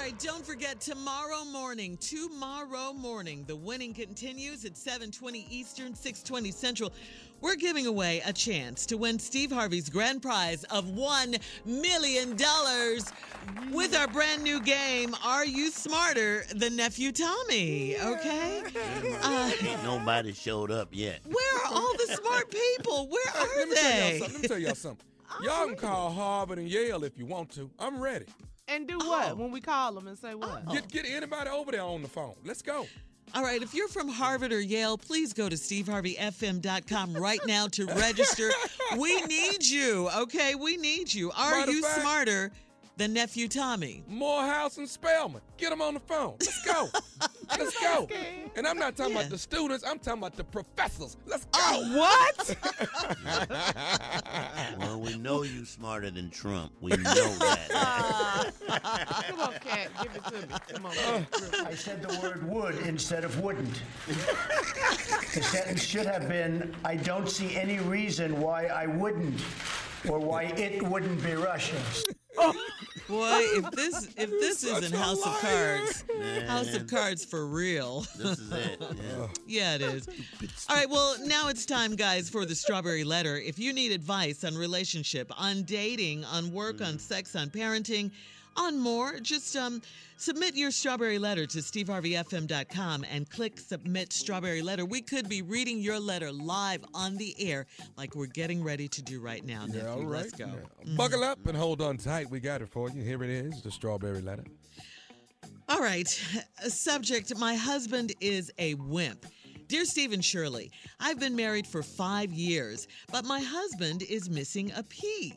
right, don't forget, tomorrow morning, the winning continues at 7:20 Eastern, 6:20 Central. We're giving away a chance to win Steve Harvey's grand prize of $1 million with our brand new game, Are You Smarter Than Nephew Tommy? Okay? Ain't nobody showed up yet. Where are all the smart people? Where are they? Let me tell y'all something. Y'all can call Harvard and Yale if you want to. I'm ready. And do what when we call them and say what? Get anybody over there on the phone. Let's go. All right, if you're from Harvard or Yale, please go to SteveHarveyFM.com right now to register. We need you, okay? We need you. Are you smarter than Nephew Tommy? Morehouse and Spellman. Get them on the phone. Let's go. Let's go. Okay. And I'm not talking about the students. I'm talking about the professors. Let's go. What? Well, we know you smarter than Trump. We know that. Come on, Cat. Give it to me. Come on. I said the word would instead of wouldn't. The sentence should have been, I don't see any reason why I wouldn't or why it wouldn't be Russians. Boy, if this isn't House of Cards, man. House of Cards for real. This is it. Yeah. Yeah, it is. All right, well, now it's time, guys, for the Strawberry Letter. If you need advice on relationship, on dating, on work, on sex, on parenting, on more, just submit your Strawberry Letter to SteveHarveyFM.com and click Submit Strawberry Letter. We could be reading your letter live on the air like we're getting ready to do right now. Yeah, all right. Let's go. Yeah. Buckle up and hold on tight. We got it for you. Here it is, the Strawberry Letter. All right. Subject, my husband is a wimp. Dear Steve and Shirley, I've been married for 5 years, but my husband is missing a P.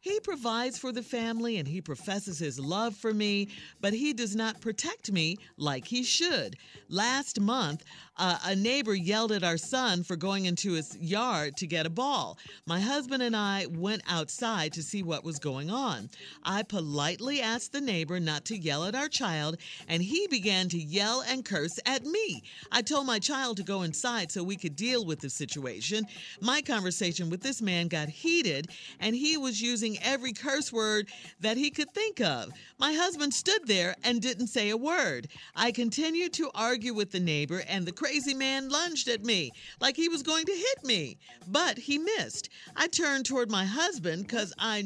He provides for the family and he professes his love for me, but he does not protect me like he should. Last month, a neighbor yelled at our son for going into his yard to get a ball. My husband and I went outside to see what was going on. I politely asked the neighbor not to yell at our child, and he began to yell and curse at me. I told my child to go inside so we could deal with the situation. My conversation with this man got heated, and he was using every curse word that he could think of. My husband stood there and didn't say a word. I continued to argue with the neighbor, and the crazy man lunged at me like he was going to hit me, but he missed. I turned toward my husband because I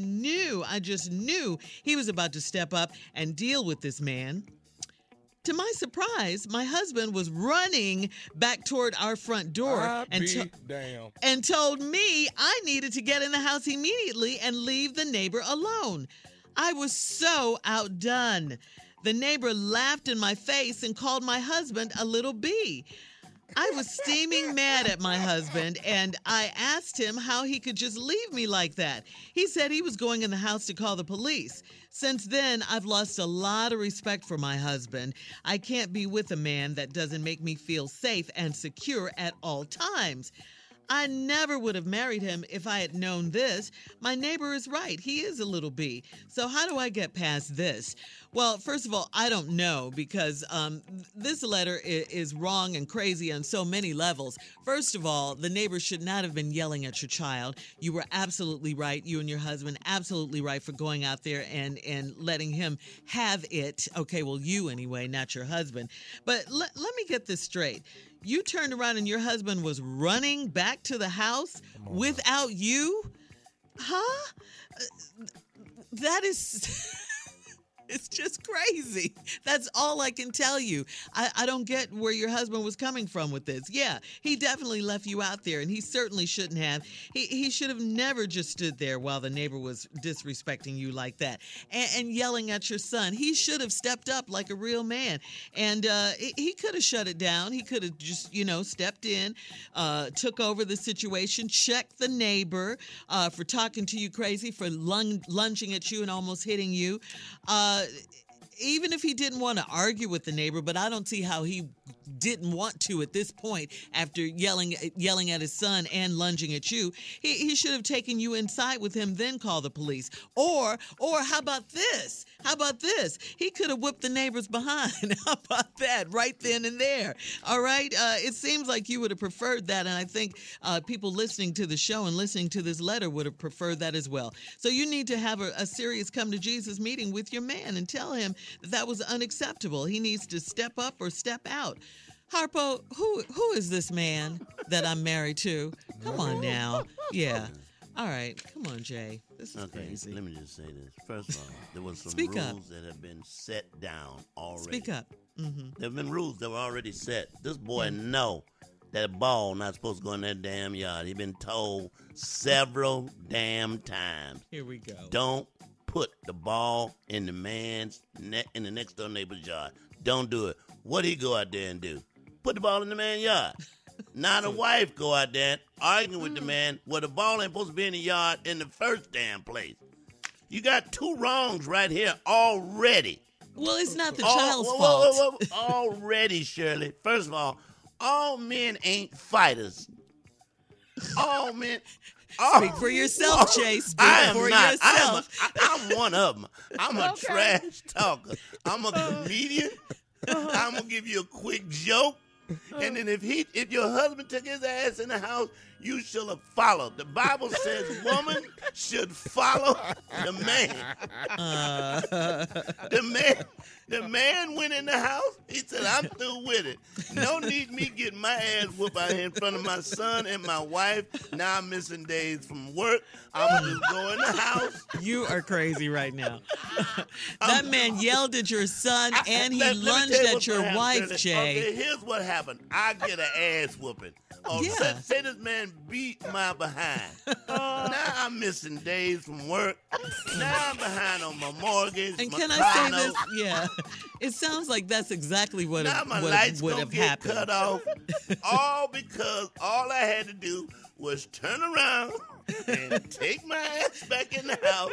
just knew he was about to step up and deal with this man. To my surprise, my husband was running back toward our front door and told me I needed to get in the house immediately and leave the neighbor alone. I was so outdone. The neighbor laughed in my face and called my husband a little bee. I was steaming mad at my husband, and I asked him how he could just leave me like that. He said he was going in the house to call the police. Since then, I've lost a lot of respect for my husband. I can't be with a man that doesn't make me feel safe and secure at all times. I never would have married him if I had known this. My neighbor is right. He is a little bee. So how do I get past this? Well, first of all, I don't know because this letter is wrong and crazy on so many levels. First of all, the neighbor should not have been yelling at your child. You were absolutely right. You and your husband, absolutely right for going out there and letting him have it. Okay, well, you anyway, not your husband. But let me get this straight. You turned around and your husband was running back to the house without you? Huh? That is... It's just crazy. That's all I can tell you. I don't get where your husband was coming from with this. Yeah, he definitely left you out there, and he certainly shouldn't have. He should have never just stood there while the neighbor was disrespecting you like that and yelling at your son. He should have stepped up like a real man, and he could have shut it down. He could have just, stepped in, took over the situation, checked the neighbor for talking to you crazy, for lunging at you and almost hitting you. Even if he didn't want to argue with the neighbor, but I don't see how he didn't want to at this point after yelling at his son and lunging at you. He should have taken you inside with him, then call the police. Or how about this? How about this? He could have whipped the neighbors behind. How about that? Right then and there. All right? It seems like you would have preferred that, and I think people listening to the show and listening to this letter would have preferred that as well. So you need to have a serious come-to-Jesus meeting with your man and tell him that that was unacceptable. He needs to step up or step out. Harpo, who is this man that I'm married to? Come on now. Yeah. All right. Come on, Jay. This is crazy. Let me just say this. First of all, there was some rules that have been set down already. Speak up. Mm-hmm. There have been rules that were already set. This boy know that ball not supposed to go in that damn yard. He's been told several damn times. Here we go. Don't put the ball in the man's net in the next door neighbor's yard. Don't do it. What he go out there and do? Put the ball in the man's yard. Now the wife go out there arguing with the man where the ball ain't supposed to be in the yard in the first damn place. You got two wrongs right here already. Well, it's not the child's fault. Already, Shirley. First of all men ain't fighters. All men... Speak for yourself, Jay. Speak for yourself. I'm one of them. I'm a trash talker. I'm a comedian. I'm going to give you a quick joke. And then if your husband took his ass in the house, you shall have followed. The Bible says woman should follow the man. The man went in the house. He said, I'm through with it. No need me getting my ass whooped out here in front of my son and my wife. Now I'm missing days from work. I'm just going in the house. You are crazy right now. That man yelled at your son and he lunged at your wife, Jay. Okay, here's what happened. I get an ass whooping. Oh, yeah. Say this man beat my behind. Now I'm missing days from work. Now I'm behind on my mortgage. And my can I say this? Yeah. It sounds like that's exactly what would have happened. Cut off, all because all I had to do was turn around and take my ass back in the house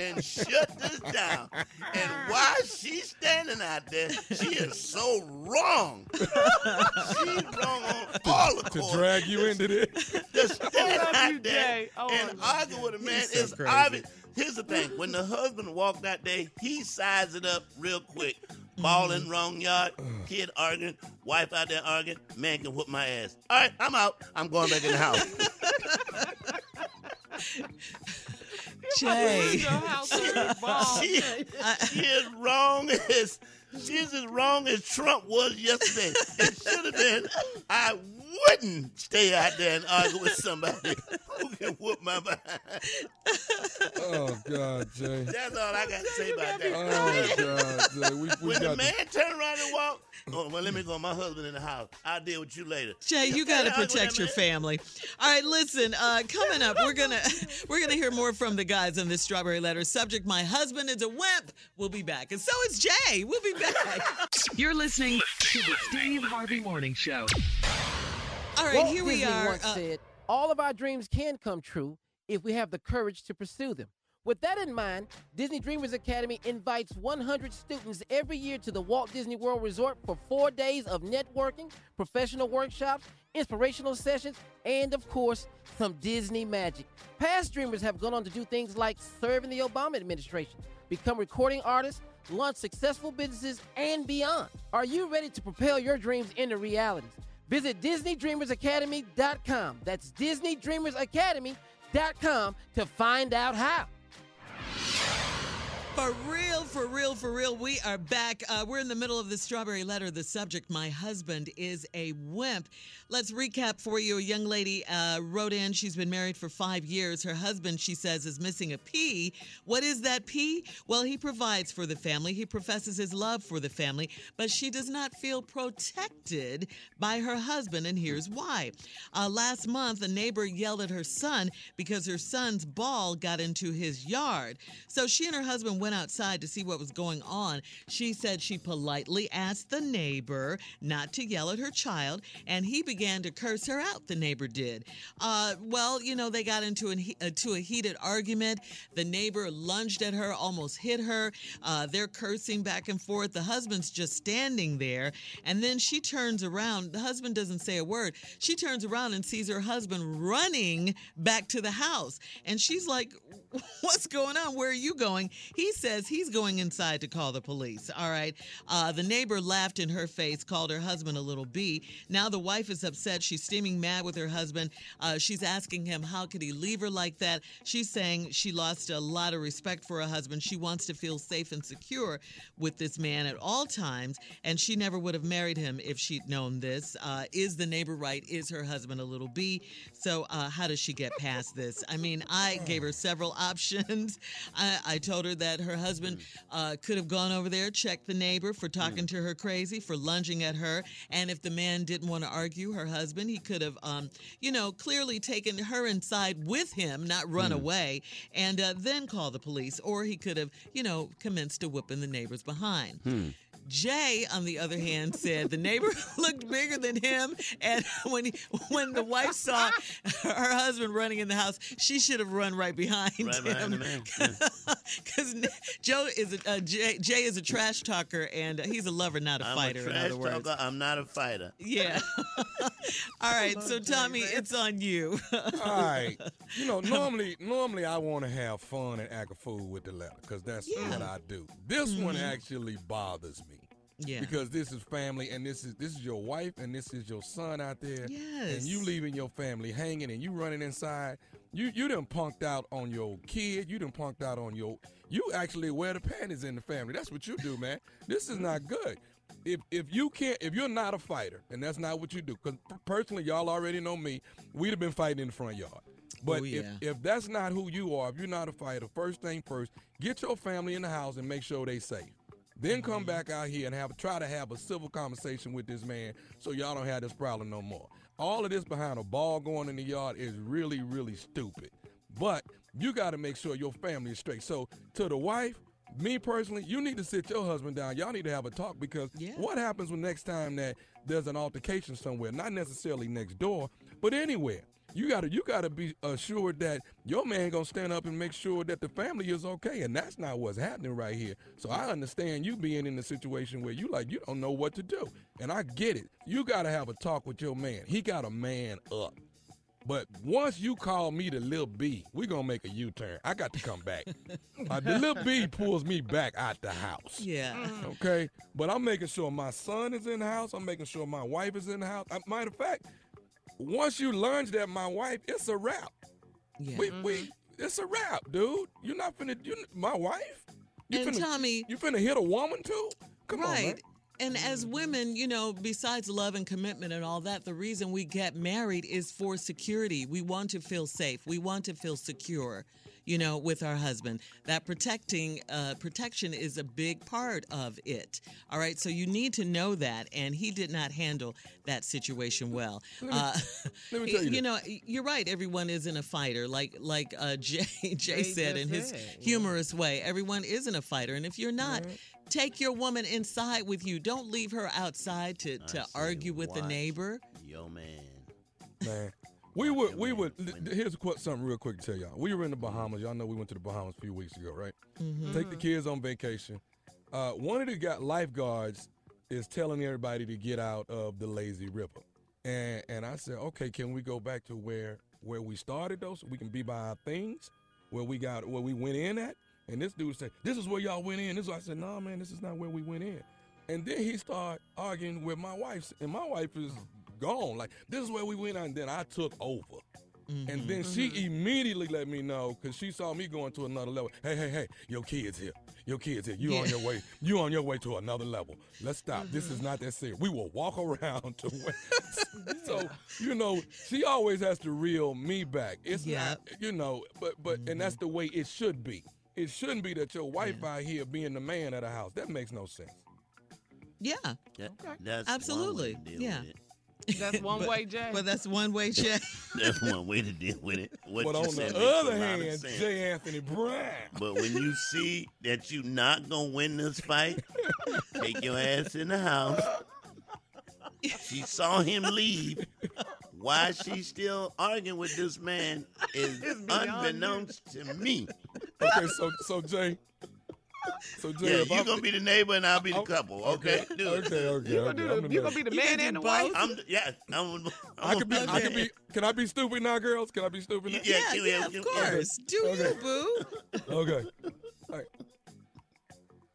and shut this down. And while she's standing out there, she is so wrong. She's wrong on all the course. To drag you into this. Just stand out there and argue with a man is obvious. Here's the thing. When the husband walked out there, he sized it up real quick. Ball in wrong yard, kid arguing, wife out there arguing, man can whoop my ass. All right, I'm out. I'm going back in the house. Jay. She's as wrong as Trump was yesterday. It should have been, I wouldn't stay out there and argue with somebody who can whoop my behind. Oh, God, Jay. That's all I got to say about that. Oh, God, Jay. When the man turned around and walked, well, let me go. My husband in the house. I'll deal with you later. Jay, you got to protect your family. All right, listen, coming up, we're gonna hear more from the guys on this Strawberry Letter. Subject, my husband is a wimp. We'll be back. And so is Jay. We'll be back. You're listening to the Steve Harvey Morning Show. All right, Walt here we Disney are. Once said, all of our dreams can come true if we have the courage to pursue them. With that in mind, Disney Dreamers Academy invites 100 students every year to the Walt Disney World Resort for 4 days of networking, professional workshops, inspirational sessions, and, of course, some Disney magic. Past dreamers have gone on to do things like serve in the Obama administration, become recording artists, launch successful businesses, and beyond. Are you ready to propel your dreams into realities? Visit disneydreamersacademy.com. That's disneydreamersacademy.com to find out how. For real, we are back. We're in the middle of the Strawberry Letter. The subject, my husband is a wimp. Let's recap for you. A young lady wrote in. She's been married for 5 years. Her husband, she says, is missing a P. What is that P? Well, he provides for the family. He professes his love for the family, but she does not feel protected by her husband, and here's why. Last month, a neighbor yelled at her son because her son's ball got into his yard. So she and her husband went outside to see what was going on. She said she politely asked the neighbor not to yell at her child, and he began to curse her out, the neighbor did. They got into a heated argument. The neighbor lunged at her, almost hit her. They're cursing back and forth. The husband's just standing there, and then she turns around. The husband doesn't say a word. She turns around and sees her husband running back to the house, and she's like, what's going on? Where are you going? He He says he's going inside to call the police. All right. The neighbor laughed in her face, called her husband a little bee. Now the wife is upset. She's steaming mad with her husband. She's asking him, how could he leave her like that? She's saying she lost a lot of respect for her husband. She wants to feel safe and secure with this man at all times. And she never would have married him if she'd known this. Is the neighbor right? Is her husband a little bee? So how does she get past this? I mean, I gave her several options. I told her that her husband could have gone over there, checked the neighbor for talking to her crazy, for lunging at her. And if the man didn't want to argue, her husband, he could have, clearly taken her inside with him, not run away, and then call the police. Or he could have, commenced to whipping the neighbors behind. Jay, on the other hand, said the neighbor looked bigger than him, and when the wife saw her husband running in the house, she should have run right behind him. Because Jay is a trash talker, and he's a lover, not a fighter. I'm not a fighter. Yeah. All right, so Tommy, it's on you. All right. Normally I want to have fun and act a fool with the letter, because that's what I do. This one actually bothers me. Yeah. Because this is family, and this is your wife, and this is your son out there. Yes. And you leaving your family hanging, and you running inside. You done punked out on your kid. You done punked out on your... You actually wear the panties in the family. That's what you do, man. This is not good. If you're not a fighter, and that's not what you do, because personally, y'all already know me, we'd have been fighting in the front yard. But if that's not who you are, if you're not a fighter, first thing first, get your family in the house and make sure they safe. Then come back out here and try to have a civil conversation with this man so y'all don't have this problem no more. All of this behind a ball going in the yard is really, really stupid. But you got to make sure your family is straight. So to the wife, me personally, you need to sit your husband down. Y'all need to have a talk, because what happens when next time that there's an altercation somewhere, not necessarily next door, but anywhere? You gotta be assured that your man gonna stand up and make sure that the family is okay, and that's not what's happening right here. So I understand you being in the situation where you don't know what to do, and I get it. You gotta have a talk with your man. He gotta man up. But once you call me the Lil B, we're going to make a U-turn. I got to come back. The Lil B pulls me back out the house. Yeah. Okay? But I'm making sure my son is in the house. I'm making sure my wife is in the house. Matter of fact, once you lunge at my wife, it's a wrap. Yeah. Wait, it's a wrap, dude. You're not finna, my wife? Tommy. You finna hit a woman too? Come on, man. And as women, besides love and commitment and all that, the reason we get married is for security. We want to feel safe. We want to feel secure, with our husband. That protection is a big part of it. All right. So you need to know that. And he did not handle that situation well. Let me tell you. You're right. Everyone isn't a fighter. Like Jay said in his humorous way, everyone isn't a fighter. And if you're not, take your woman inside with you. Don't leave her outside to argue with the neighbor. Yo, man. Here's something real quick to tell y'all. We were in the Bahamas. Y'all know we went to the Bahamas a few weeks ago, right? Mm-hmm. Take the kids on vacation. One of the lifeguards is telling everybody to get out of the lazy river. And I said, okay, can we go back to where we started, though, so we can be by our things, where we went in at? And this dude said, this is where y'all went in. This is where I said, no, man, this is not where we went in. And then he started arguing with my wife, and my wife is gone. Like, this is where we went, and then I took over. Mm-hmm. And then she immediately let me know, because she saw me going to another level. Hey, your kid's here. You on your way to another level. Let's stop. Mm-hmm. This is not that serious. We will walk around to where. So, she always has to reel me back. It's not, but and that's the way it should be. It shouldn't be that your wife out here being the man of the house. That makes no sense. Yeah. Okay. That's absolutely. One way to deal with it. That's one way, Jay. But that's one way, Jay. That's one way to deal with it. But on the other hand, Jay Anthony Brown. But when you see that you're not going to win this fight, take your ass in the house. She saw him leave. Why she's still arguing with this man is unbeknownst to me. Okay, so Jay. So Jay, you're going to be the neighbor and I'll be the couple. Okay, dude. Okay. You're going to be the man and the wife? Can I be stupid now, girls? Can I be stupid now? Yeah, of course. Do you, boo? Okay. All right.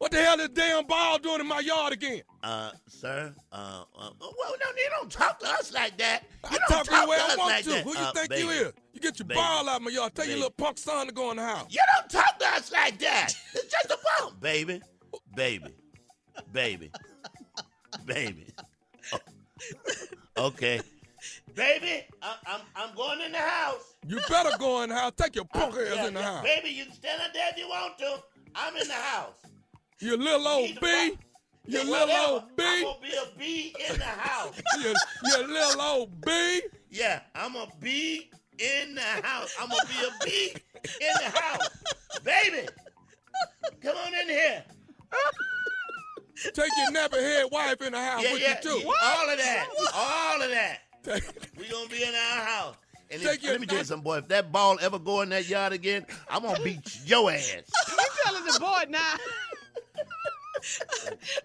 What the hell is damn ball doing in my yard again? Sir, well, no, you don't talk to us like that. You don't talk the way I want to. Who you think you is? You get your ball out of my yard. Tell your little punk son to go in the house. You don't talk to us like that. It's just a ball. Baby, baby, baby, baby. Oh. Okay. Baby, I'm going in the house. You better go in the house. Take your punk ass in the house. Baby, you can stand up there if you want to. I'm in the house. You little old B. You little old B. I'm going to be a B in the house. You little old B. Yeah, I'm a B in the house. I'm going to be a B in the house. Baby, come on in here. Take your nappy-head wife in the house with you, too. All of that. All of that. We're going to be in our house. And if, let me tell you something, boy. If that ball ever go in that yard again, I'm going to beat your ass. You telling the boy now.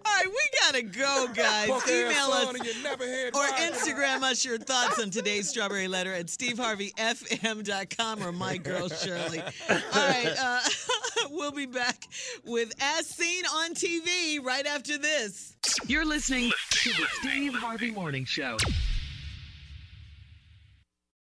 All right, we got to go, guys. Email us or Instagram us your thoughts on today's Strawberry Letter at SteveHarveyFM.com or my girl Shirley. All right, we'll be back with As Seen on TV right after this. You're listening to the Steve Harvey Morning Show.